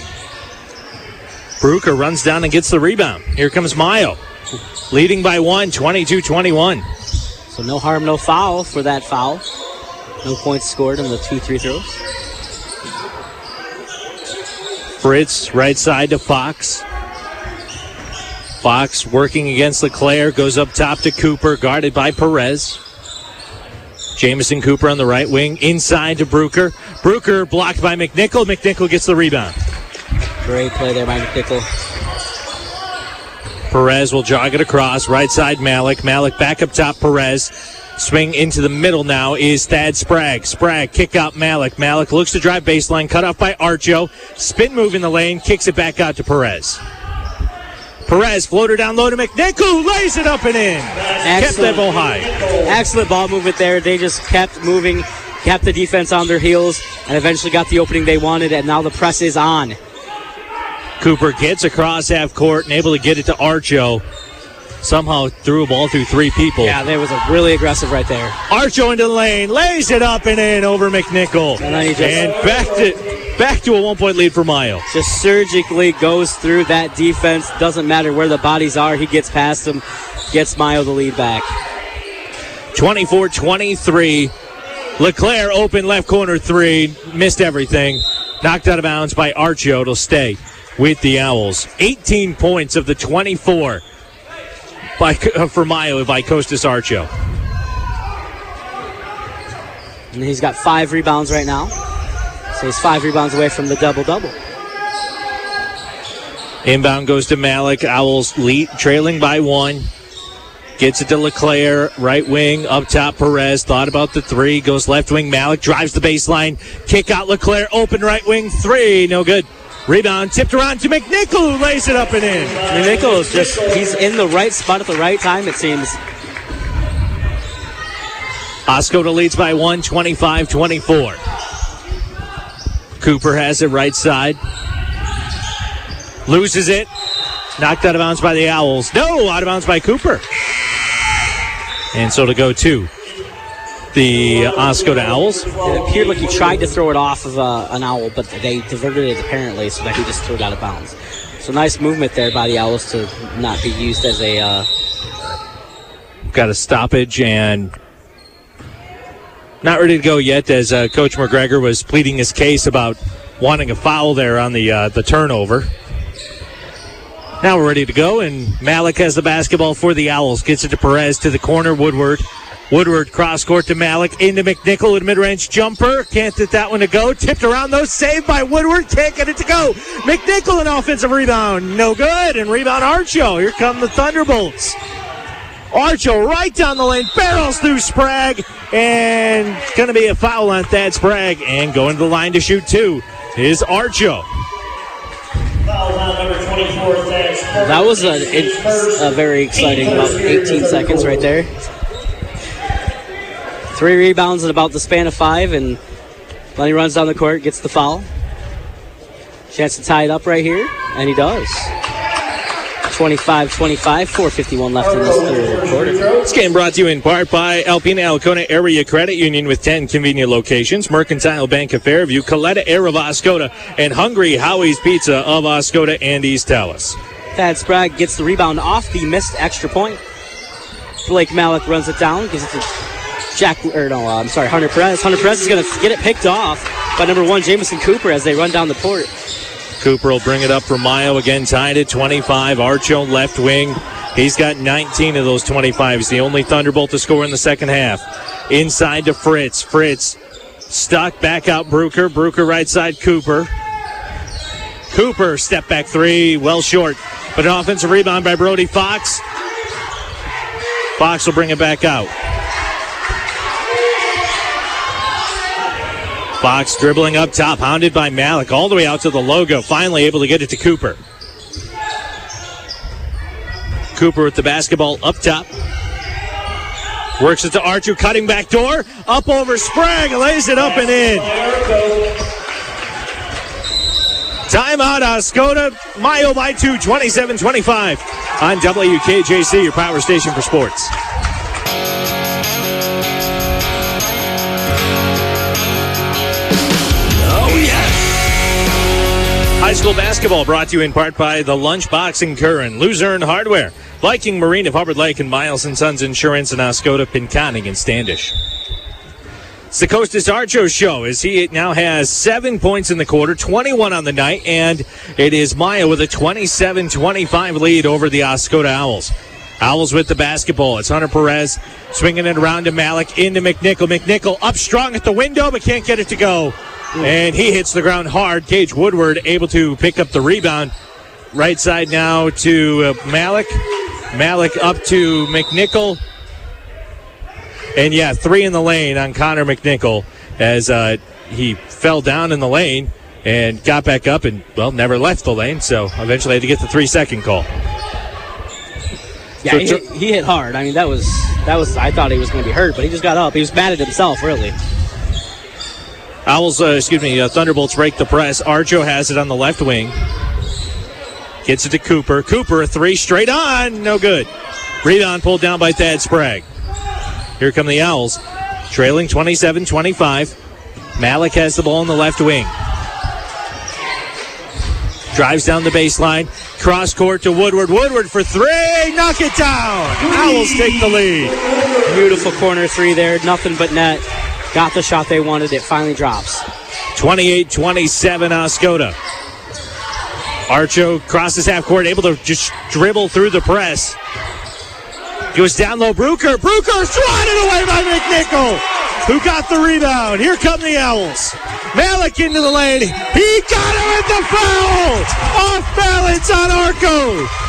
Brucher runs down and gets the rebound. Here comes Mio, leading by one, twenty-two twenty-one. So no harm, no foul for that foul. No points scored on the two free throws. Fritz, right side to Fox. Fox working against LeClaire, goes up top to Cooper, guarded by Perez. Jamison Cooper on the right wing, inside to Brucher. Brucher blocked by McNichol. McNichol gets the rebound. Great play there by McNichol. Perez will jog it across, right side Malek. Malek back up top, Perez. Swing into the middle now is Thad Sprague. Sprague kick out Malek. Malek looks to drive baseline, cut off by Archo. Spin move in the lane, kicks it back out to Perez. Perez, floater down low to McNichol, lays it up and in. Excellent. Kept that ball high. Excellent ball movement there. They just kept moving, kept the defense on their heels, and eventually got the opening they wanted, and now the press is on. Cooper gets across half court and able to get it to Archo. Somehow threw a ball through three people. Yeah, there was a really aggressive right there. Archo into the lane, lays it up and in over McNichol. And, then he just, and back to back to a one-point lead for Mio. Just surgically goes through that defense. Doesn't matter where the bodies are. He gets past them, gets Mio the lead back. twenty-four twenty-three. LeClaire open left corner three. Missed everything. Knocked out of bounds by Archo. It'll stay with the Owls. eighteen points of the twenty-four. By, uh, for Mio by Costas Archo. And he's got five rebounds right now. So he's five rebounds away from the double-double. Inbound goes to Malek. Owls lead, trailing by one. Gets it to LeClaire. Right wing, up top, Perez. Thought about the three. Goes left wing, Malek. Drives the baseline. Kick out LeClaire. Open right wing, three. No good. Rebound tipped around to McNichol, who lays it up and in. McNichol is just, he's in the right spot at the right time, it seems. Oscoda leads by one, twenty-five twenty-four. Cooper has it right side. Loses it. Knocked out of bounds by the Owls. No, out of bounds by Cooper. And so to go two the Oscoda Owls. It appeared like he tried to throw it off of uh, an owl, but they diverted it apparently, so that he just threw it out of bounds. So nice movement there by the Owls to not be used as a... Uh, Got a stoppage and... Not ready to go yet, as uh, Coach McGregor was pleading his case about wanting a foul there on the uh, the turnover. Now we're ready to go, and Malek has the basketball for the Owls. Gets it to Perez, to the corner, Woodward. Woodward cross-court to Malek, into McNichol, a mid-range jumper. Can't get that one to go. Tipped around, though, saved by Woodward. Can't get it to go. McNichol, an offensive rebound. No good, and rebound Archo. Here come the Thunderbolts. Archo right down the lane, barrels through Sprague, and it's going to be a foul on Thad Sprague, and going to the line to shoot two is Archo. That was a, a very exciting about eighteen seconds right there. Three rebounds in about the span of five, and Lenny runs down the court, gets the foul. Chance to tie it up right here, and he does. twenty-five twenty-five, four fifty-one left in this third quarter. This game brought to you in part by Alpena Alcona Area Credit Union with ten convenient locations, Mercantile Bank of Fairview, Coletta Air of Oscoda, and Hungry Howie's Pizza of Oscoda and East Dallas. Thad Sprague gets the rebound off the missed extra point. Blake Malek runs it down, gives it to Jack, or no, uh, I'm sorry, Hunter Perez. Hunter Perez is going to get it picked off by number one, Jamison Cooper, as they run down the court. Cooper will bring it up for Mio again, tied at twenty-five. Archo left wing. He's got nineteen of those twenty-five. He's the only Thunderbolt to score in the second half. Inside to Fritz. Fritz stuck, back out Brucher. Brucher right side Cooper. Cooper step back three, well short. But an offensive rebound by Brody Fox. Fox will bring it back out. Fox dribbling up top, hounded by Malek, all the way out to the logo, finally able to get it to Cooper. Cooper with the basketball up top. Works it to Archo, cutting back door, up over Sprague, lays it up and in. Timeout, Oscoda, Mio by two, twenty-seven twenty-five on W K J C, your power station for sports. High school basketball brought to you in part by the Lunchbox and Curran, Luzerne Hardware, Viking Marine of Hubbard Lake, and Miles and Sons Insurance in Oscoda, Pinconning, and Standish. It's the Costas Archo show, as he now has seven points in the quarter, twenty-one on the night, and it is Mio with a twenty-seven twenty-five lead over the Oscoda Owls. Owls with the basketball. It's Hunter Perez swinging it around to Malek, into McNichol. McNichol up strong at the window, but can't get it to go. And he hits the ground hard. Gage Woodward able to pick up the rebound. Right side now to uh, Malek. Malek up to McNichol. And, yeah, three in the lane on Connor McNichol as uh, he fell down in the lane and got back up and, well, never left the lane. So eventually had to get the three-second call. Yeah, so he, hit, he hit hard. I mean, that was, that was, I thought he was going to be hurt, but he just got up. He was mad at himself, really. Owls, uh, excuse me, uh, Thunderbolts break the press. Archo has it on the left wing. Gets it to Cooper. Cooper, a three straight on. No good. Rebound pulled down by Thad Sprague. Here come the Owls. Trailing twenty-seven twenty-five. Malek has the ball on the left wing. Drives down the baseline. Cross court to Woodward. Woodward for three. Knock it down. Owls take the lead. Beautiful corner three there. Nothing but net. Got the shot they wanted. It finally drops. twenty-eight twenty-seven Oscoda. Archo crosses half court, able to just dribble through the press. Goes down low, Brucher. Brucher swatted away by McNichol, who got the rebound. Here come the Owls. Malek into the lane. He got it with the foul. Off balance on Archo.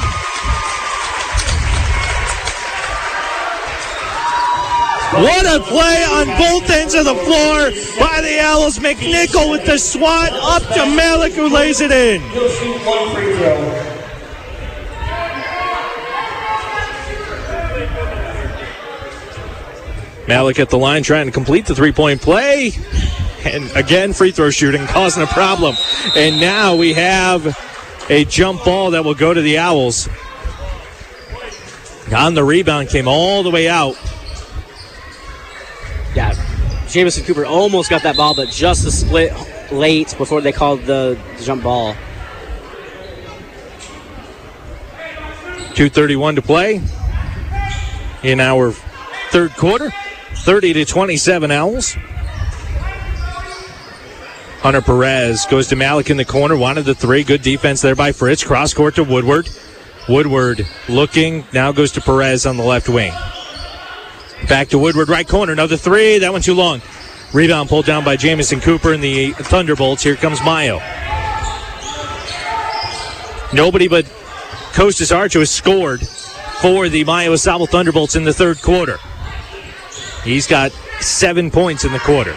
What a play on both ends of the floor by the Owls. McNichol with the swat up to Malek, who lays it in. Malek at the line trying to complete the three-point play. And again, free throw shooting causing a problem. And now we have a jump ball that will go to the Owls. On the rebound, came all the way out. yeah, Jamison Cooper almost got that ball, but just a split late before they called the jump ball. two thirty-one to play in our third quarter. thirty to twenty-seven Owls. Hunter Perez goes to Malek in the corner. Wanted the three. Good defense there by Fritz. Cross court to Woodward. Woodward looking. Now goes to Perez on the left wing. Back to Woodward, right corner. Another three. That one too long. Rebound pulled down by Jamison Cooper and the Thunderbolts. Here comes Mio. Nobody but Costas Archo has scored for the Mio Wasabel Thunderbolts in the third quarter. He's got seven points in the quarter.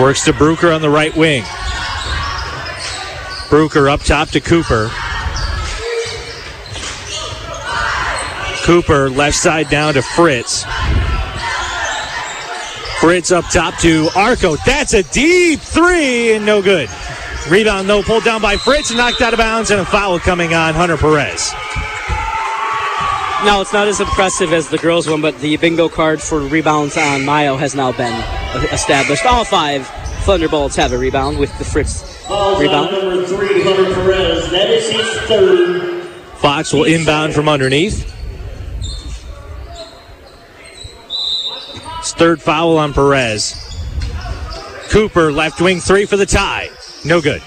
Works to Brucher on the right wing. Brucher up top to Cooper. Cooper left side down to Fritz. Fritz up top to Archo. That's a deep three and no good. Rebound though pulled down by Fritz, knocked out of bounds, and a foul coming on Hunter Perez. No, it's not as impressive as the girls' one, but the bingo card for rebounds on Mio has now been established. All five Thunderbolts have a rebound with the Fritz Ball's rebound. Number three, Hunter Perez. That is his third. Fox will inbound from underneath. His third foul on Perez. Cooper, left wing three for the tie. No good.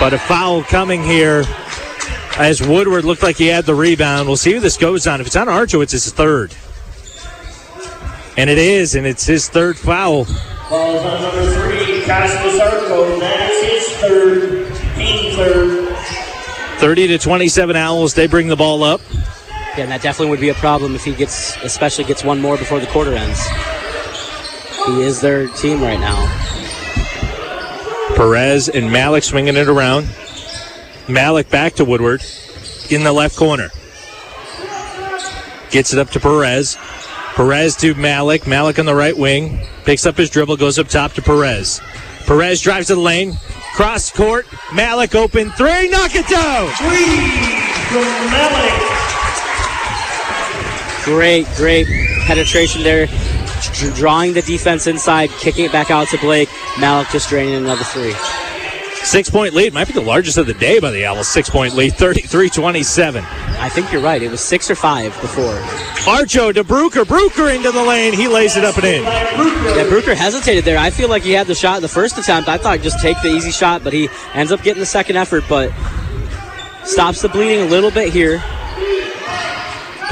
But a foul coming here as Woodward looked like he had the rebound. We'll see who this goes on. If it's on Archo, it's his third. And it is, and it's his third foul. Ball's on number three, Costas Archo. That's his third, team third. thirty to twenty-seven Owls, they bring the ball up. Yeah, and that definitely would be a problem if he gets, especially gets one more before the quarter ends. He is their team right now. Perez and Malek swinging it around. Malek back to Woodward in the left corner. Gets it up to Perez. Perez to Malek. Malek on the right wing. Picks up his dribble, goes up top to Perez. Perez drives to the lane. Cross court. Malek open three. Knock it down. Three from Malek. Great, great penetration there. Drawing the defense inside. Kicking it back out to Blake. Malek just draining another three. Six-point lead. Might be the largest of the day by the Owls. Six-point lead, thirty-three twenty-seven. I think you're right. It was six or five before. Archo to Brucher. Brucher into the lane. He lays it up and in. Yeah, Brucher hesitated there. I feel like he had the shot in the first attempt. I thought just take the easy shot, but he ends up getting the second effort, but stops the bleeding a little bit here.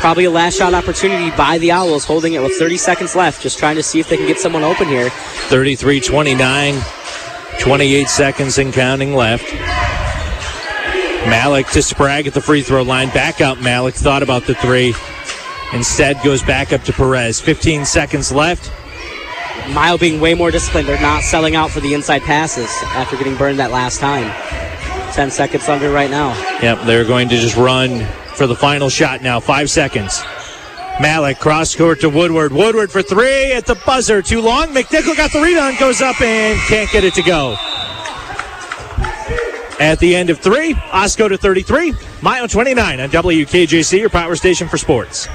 Probably a last shot opportunity by the Owls, holding it with thirty seconds left, just trying to see if they can get someone open here. thirty-three twenty-nine. twenty-eight seconds and counting left. Malek to Sprague at the free throw line. Back out Malek. Thought about the three. Instead goes back up to Perez. fifteen seconds left. Mile being way more disciplined. They're not selling out for the inside passes after getting burned that last time. ten seconds under right now. Yep, they're going to just run for the final shot now. Five seconds. Malek cross court to Woodward. Woodward for three at the buzzer. Too long. McNichol got the rebound, goes up and can't get it to go. At the end of three, Oscoda thirty-three, Mile twenty-nine on W K J C, your power station for sports.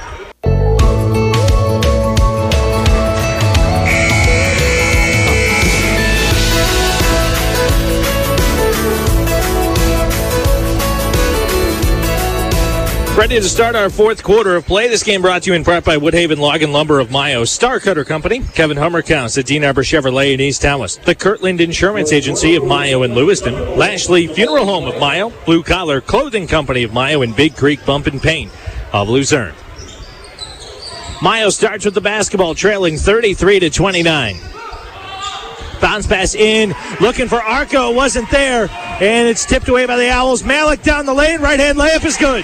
Ready to start our fourth quarter of play. This game brought to you in part by Woodhaven Log and Lumber of Mio, Star Cutter Company, Kevin Hummercounts at Dean Arbor Chevrolet in East Dallas, the Kirtland Insurance Agency of Mio and Lewiston, Lashley Funeral Home of Mio, Blue Collar Clothing Company of Mio, and Big Creek Bump and Paint of Luzerne. Mio starts with the basketball, trailing thirty-three to twenty-nine. Bounce pass in, looking for Archo, wasn't there, and it's tipped away by the Owls. Malek down the lane, right-hand layup is good.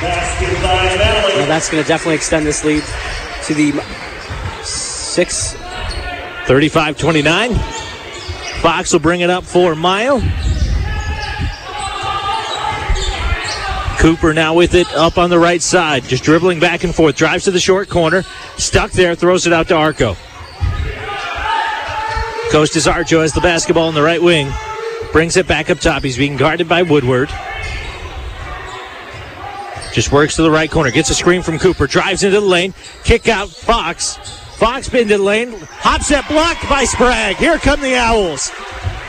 Well, that's going to definitely extend this lead to the six. thirty-five twenty-nine. Fox will bring it up for Mile. Cooper now with it up on the right side, just dribbling back and forth. Drives to the short corner. Stuck there, throws it out to Archo. Costas Archo has the basketball in the right wing. Brings it back up top. He's being guarded by Woodward. Just works to the right corner. Gets a screen from Cooper. Drives into the lane. Kick out Fox. Fox into the lane. Hop set blocked by Sprague. Here come the Owls.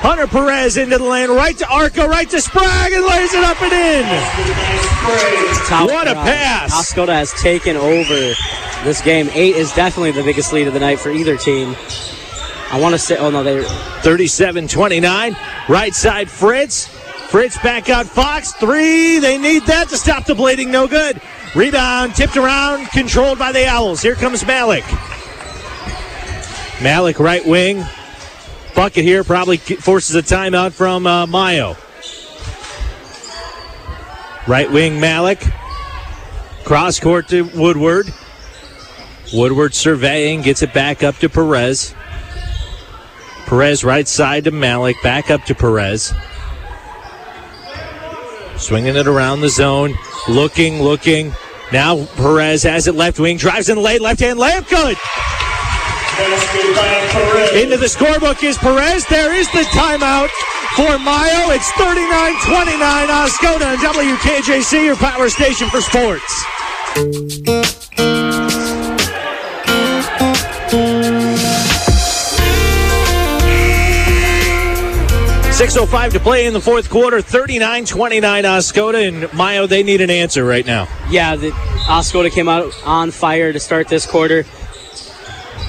Hunter Perez into the lane. Right to Archo. Right to Sprague. And lays it up and in. What a pass. Oscoda has taken over this game. Eight is definitely the biggest lead of the night for either team. I want to say, oh no, they're thirty-seven twenty-nine. Right side Fritz. Fritz back out. Fox, three. They need that to stop the blading. No good. Rebound tipped around, controlled by the Owls. Here comes Malek. Malek, right wing. Bucket here probably forces a timeout from uh, Mio. Right wing Malek. Cross court to Woodward. Woodward surveying, gets it back up to Perez. Perez right side to Malek, back up to Perez. Swinging it around the zone, looking, looking. Now Perez has it left wing, drives in late, left hand layup, good. Into the scorebook is Perez. There is the timeout for Mio. It's thirty-nine twenty-nine. Oscoda and W K J C, your power station for sports. six oh five to play in the fourth quarter, thirty-nine twenty-nine Oscoda, and Mio, they need an answer right now. Yeah, the, Oscoda came out on fire to start this quarter.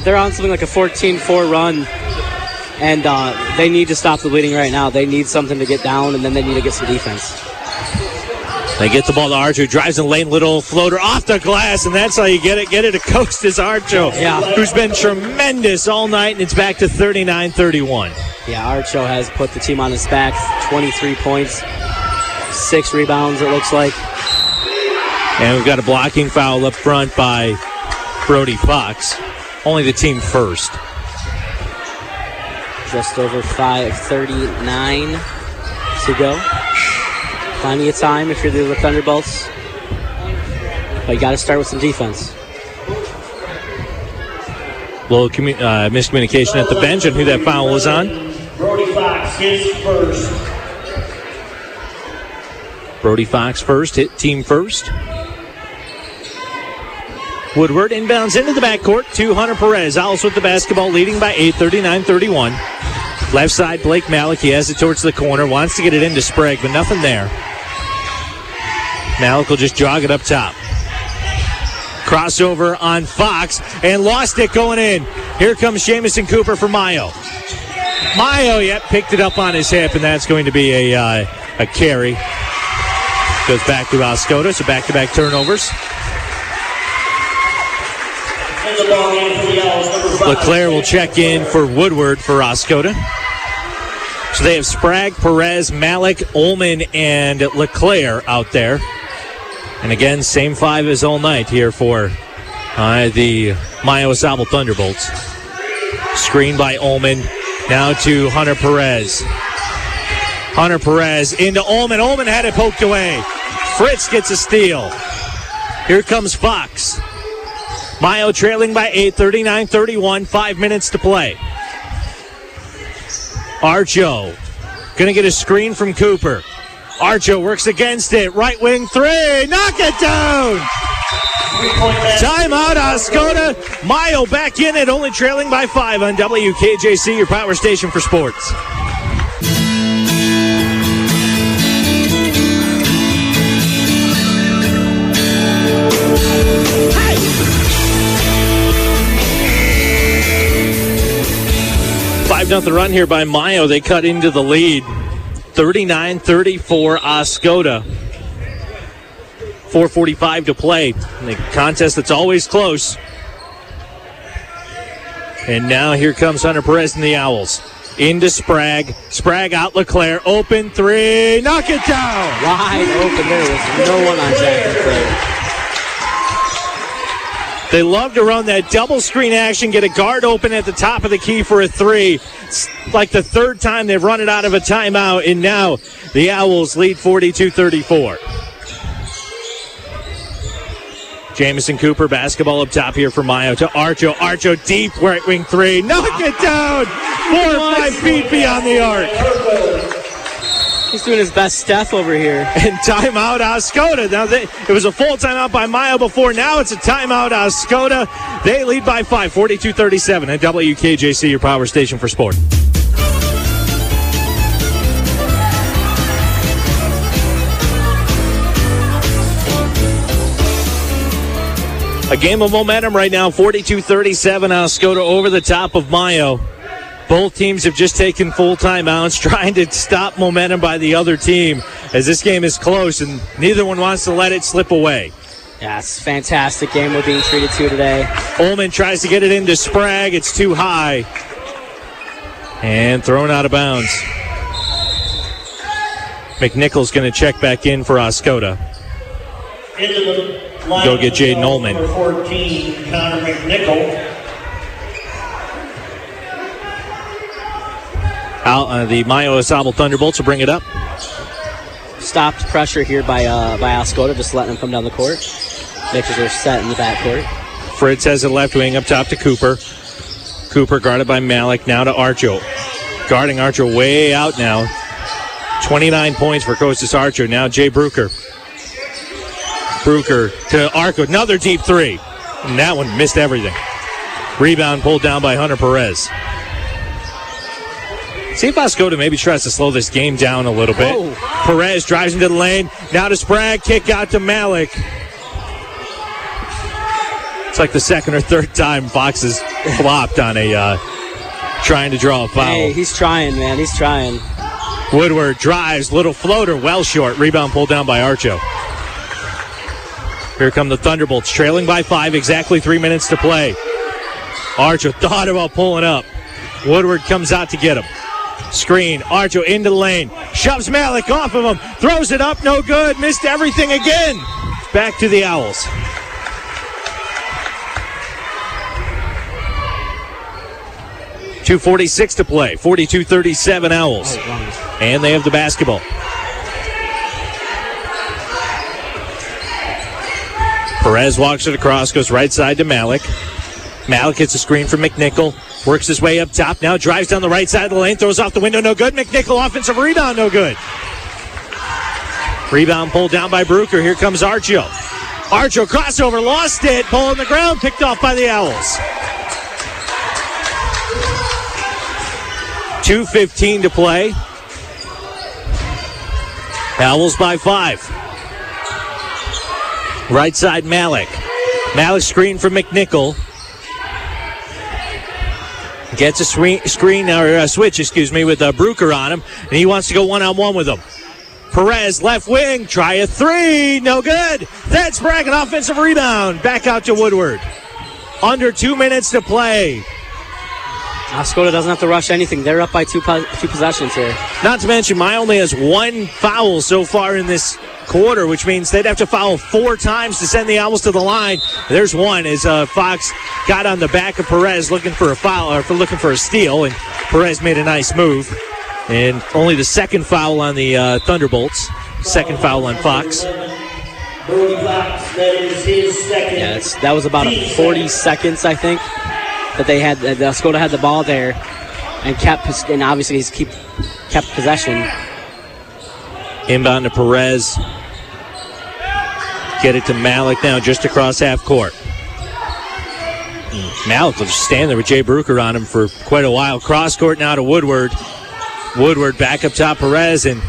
They're on something like a fourteen four run, and uh, they need to stop the bleeding right now. They need something to get down, and then they need to get some defense. They get the ball to Archo, drives in lane, little floater off the glass, and that's how you get it. Get it to Costas Archo, yeah. Who's been tremendous all night, and it's back to thirty-nine thirty-one. Yeah, Archo has put the team on his back. twenty-three points, six rebounds, it looks like. And we've got a blocking foul up front by Brody Fox. Only the team first. Just over five thirty-nine to go. Plenty of time if you're the Thunderbolts. But you got to start with some defense. Little commu- uh, miscommunication at the bench on who that foul was on. Brody Fox hits first. Brody Fox first, hit team first. Woodward inbounds into the backcourt to Hunter Perez. Owls with the basketball, leading by eight, thirty-nine thirty-one. Left side, Blake Malek. He has it towards the corner, wants to get it into Sprague, but nothing there. Malek will just jog it up top. Crossover on Fox, and lost it going in. Here comes Jamison Cooper for Mio. Mio, yep, picked it up on his hip, and that's going to be a uh, a carry. Goes back to Oscoda, so back-to-back turnovers. LeClaire will check in for Woodward for Oscoda. So they have Sprague, Perez, Malek, Ullman, and LeClaire out there. And again, same five as all night here for uh, the Mio Wasabel Thunderbolts. Screen by Ullman. Now to Hunter Perez. Hunter Perez into Ullman. Ullman had it poked away. Fritz gets a steal. Here comes Fox. Mio trailing by eight, thirty-nine thirty-one, five minutes to play. Archo going to get a screen from Cooper. Archo works against it. Right wing three. Knock it down. Timeout, Oscoda. Mio back in it, only trailing by five on W K J C, your power station for sports. five nothing run here by Mio. They cut into the lead. thirty-nine thirty-four Oscoda. four forty-five to play. In the contest that's always close. And now here comes Hunter Perez and the Owls. Into Sprague. Sprague out LeClaire. Open three. Knock it down. Wide open. There was no one on Jack LeClaire. They love to run that double screen action. Get a guard open at the top of the key for a three. It's like the third time they've run it out of a timeout. And now the Owls lead forty-two thirty-four. Jamison Cooper, basketball up top here for Mio to Archo. Archo deep, right wing three. Knock it down. Four or five feet beyond the arc. He's doing his best Steph over here. And timeout Oscoda. Now they, it was a full timeout by Mio before. Now it's a timeout Oscoda. They lead by five, forty-two thirty-seven at W K J C, your power station for sport. A game of momentum right now, forty-two thirty-seven, Oscoda over the top of Mio. Both teams have just taken full timeouts, trying to stop momentum by the other team, as this game is close and neither one wants to let it slip away. Yes, fantastic game we're being treated to today. Ullman tries to get it into Sprague. It's too high. And thrown out of bounds. McNichol's going to check back in for Oscoda. Go get Jaden Ullman. Number fourteen, Connor McNichol. Out, uh, the Mio Wasabel Thunderbolts will bring it up. Stopped pressure here by uh, by Oscoda, just letting them come down the court. Mixers are set in the backcourt. Fritz has a left wing up top to Cooper. Cooper guarded by Malek, now to Archo. Guarding Archo way out now. twenty-nine points for Costas Archo. Now Jay Brucher. Brucher to Archo. Another deep three. And that one missed everything. Rebound pulled down by Hunter Perez. See if Oscoda maybe tries to slow this game down a little bit. Oh. Perez drives into the lane. Now to Sprague. Kick out to Malek. It's like the second or third time Fox has flopped on a uh, trying to draw a foul. Hey, he's trying, man. He's trying. Woodward drives. Little floater. Well short. Rebound pulled down by Archo. Here come the Thunderbolts. Trailing by five. Exactly three minutes to play. Archo thought about pulling up. Woodward comes out to get him. Screen, Archo into the lane, shoves Malek off of him, throws it up, no good, missed everything again. Back to the Owls. two forty-six to play, forty-two thirty-seven Owls. And they have the basketball. Perez walks it across, goes right side to Malek. Malek gets a screen from McNichol. Works his way up top. Now drives down the right side of the lane. Throws off the window. No good. McNichol offensive rebound. No good. Rebound pulled down by Brucher. Here comes Archo. Archo crossover. Lost it. Ball on the ground. Picked off by the Owls. two fifteen to play. Owls by five. Right side Malek. Malek screen for McNichol. Gets a screen, screen or a switch, excuse me, with uh, Brucher on him, and he wants to go one-on-one with him. Perez, left wing, try a three, no good. That's Sprague, an offensive rebound. Back out to Woodward. Under two minutes to play. Oscoda doesn't have to rush anything. They're up by two, po- two possessions here. Not to mention, Mio only has one foul so far in this quarter, which means they'd have to foul four times to send the Owls to the line. There's one as uh, Fox got on the back of Perez looking for a foul, or for looking for a steal, and Perez made a nice move. And only the second foul on the uh, Thunderbolts. Second foul on Fox. Brody Fox, that is his second. Yeah, that was about forty seconds, I think, that they had. That Oscoda had the ball there, and kept, and obviously he's keep kept possession. Inbound to Perez. Get it to Malek now, just across half court. Malek will just stand there with Jay Brucher on him for quite a while. Cross court now to Woodward. Woodward back up top Perez, and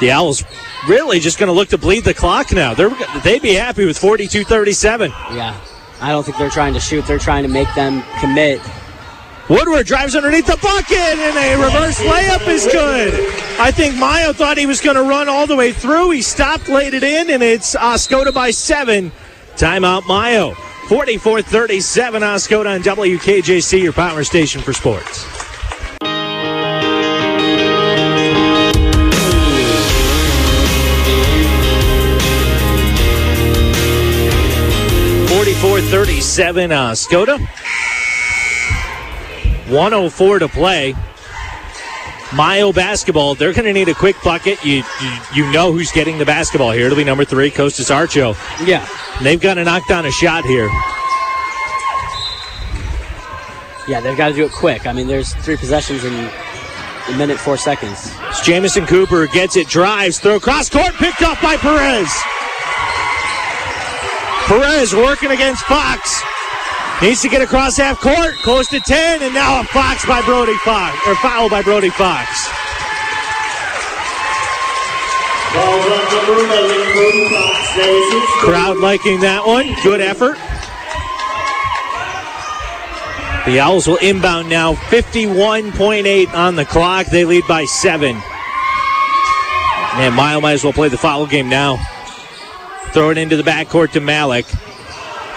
the Owls really just going to look to bleed the clock now. They're, they'd be happy with forty-two thirty-seven. Yeah, I don't think they're trying to shoot. They're trying to make them commit. Woodward drives underneath the bucket, and a reverse layup is good. I think Mio thought he was going to run all the way through. He stopped, laid it in, and it's Oscoda by seven. Timeout Mio. forty-four thirty-seven Oscoda on W K J C, your power station for sports. forty-four thirty-seven Oscoda. one oh four to play. Mio basketball. They're going to need a quick bucket. You, you you know who's getting the basketball here. It'll be number three, Costas Archo. Yeah. And they've got to knock down a shot here. Yeah, they've got to do it quick. I mean, there's three possessions and a minute, four seconds. Jamison Cooper gets it, drives, throw cross court, picked off by Perez. Perez working against Fox. Needs to get across half court, close to ten, and now a Fox by Brody Fox, or foul by Brody Fox. Crowd liking that one. Good effort. The Owls will inbound now. fifty-one point eight on the clock. They lead by seven. And Mile might as well play the foul game now. Throw it into the backcourt to Malek.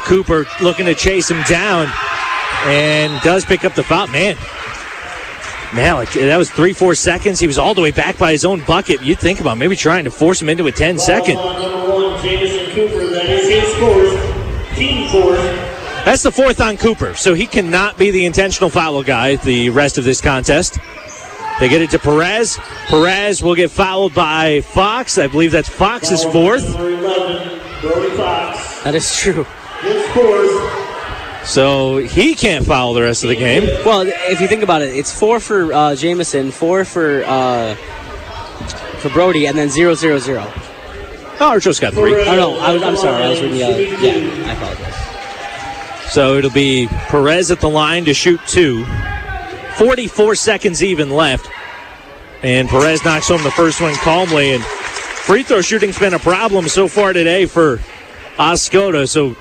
Cooper looking to chase him down and does pick up the foul. Man, Malek, that was three, four seconds. He was all the way back by his own bucket. You'd think about maybe trying to force him into a ten-second. That's the fourth on Cooper, so he cannot be the intentional foul guy the rest of this contest. They get it to Perez. Perez will get fouled by Fox. I believe that's Fox's fourth. That is true. So he can't foul the rest of the game. Well, if you think about it, it's four for uh, Jamison, four for uh, for Brody, and then zero, zero, zero. Oh, Archo's got three. Oh, no, I, I'm sorry. I was reading the other. Yeah, I apologize. So it'll be Perez at the line to shoot two. forty-four seconds even left. And Perez knocks home the first one calmly. And free throw shooting's been a problem so far today for Oscoda. So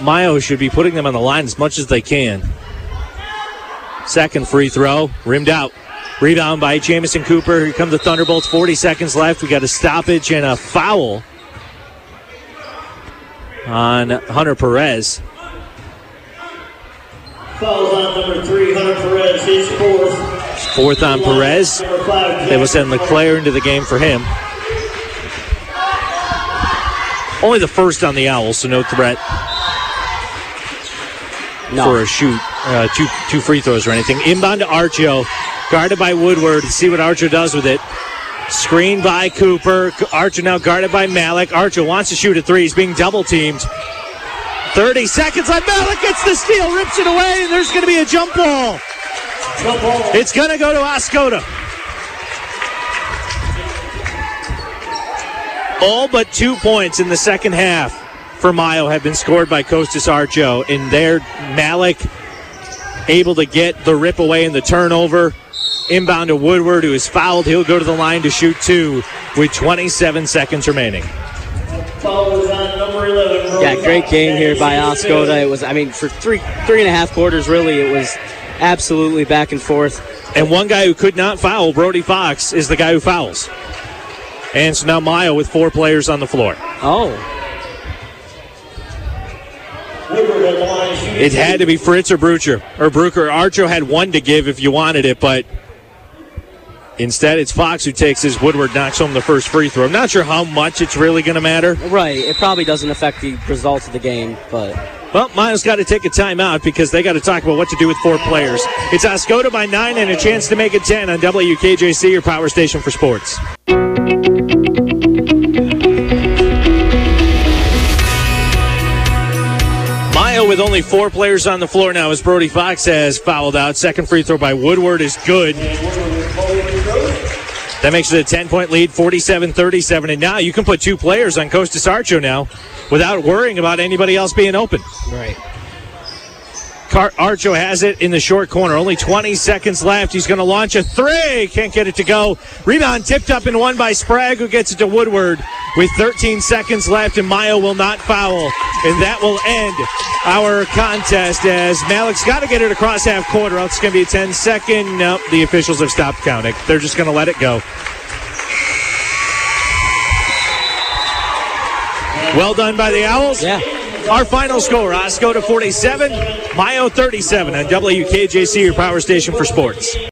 Mio should be putting them on the line as much as they can. Second free throw, rimmed out. Rebound by Jamison Cooper. Here come the Thunderbolts, forty seconds left. We got a stoppage and a foul on Hunter Perez. Foul on number three, Hunter Perez, his fourth. Fourth on Perez. They will send LeClaire into the game for him. Only the first on the Owls, so no threat. No. For a shoot, uh, two two free throws or anything. Inbound to Archo, guarded by Woodward. See what Archo does with it. Screened by Cooper. Archo now guarded by Malek. Archo wants to shoot a three. He's being double teamed. thirty seconds left. Malek gets the steal, rips it away, and there's going to be a jump ball. Jump ball. It's going to go to Oscoda. All but two points in the second half for Mio have been scored by Costas Archo, and there Malek able to get the rip away in the turnover. Inbound to Woodward, who is fouled. He'll go to the line to shoot two with twenty-seven seconds remaining. Yeah, great game here by Oscoda. It was, I mean, for three three and a half quarters, really, it was absolutely back and forth. And one guy who could not foul, Brody Fox, is the guy who fouls. And so now Mio with four players on the floor. Oh. It had to be Fritz or Brucher. Or Brucher. Archo had one to give if you wanted it, but instead it's Fox who takes his. Woodward knocks home the first free throw. I'm not sure how much it's really going to matter. Right. It probably doesn't affect the results of the game, but... Well, Miles got to take a timeout because they got to talk about what to do with four players. It's Oscoda by nine and a chance to make it ten on W K J C, your power station for sports. With only four players on the floor now as Brody Fox has fouled out. Second free throw by Woodward is good. That makes it a ten-point lead, forty-seven thirty-seven. And now you can put two players on Costas Archo now without worrying about anybody else being open. Right. Car- Archo has it in the short corner. Only twenty seconds left. He's going to launch a three. Can't get it to go. Rebound tipped up and won by Sprague, who gets it to Woodward with thirteen seconds left, and Mio will not foul. And that will end our contest as Malek's got to get it across half quarter. Else it's going to be a ten-second. Nope, the officials have stopped counting. They're just going to let it go. Well done by the Owls. Yeah. Our final score, Oscoda forty-seven, Mio thirty-seven on W K J C, your power station for sports.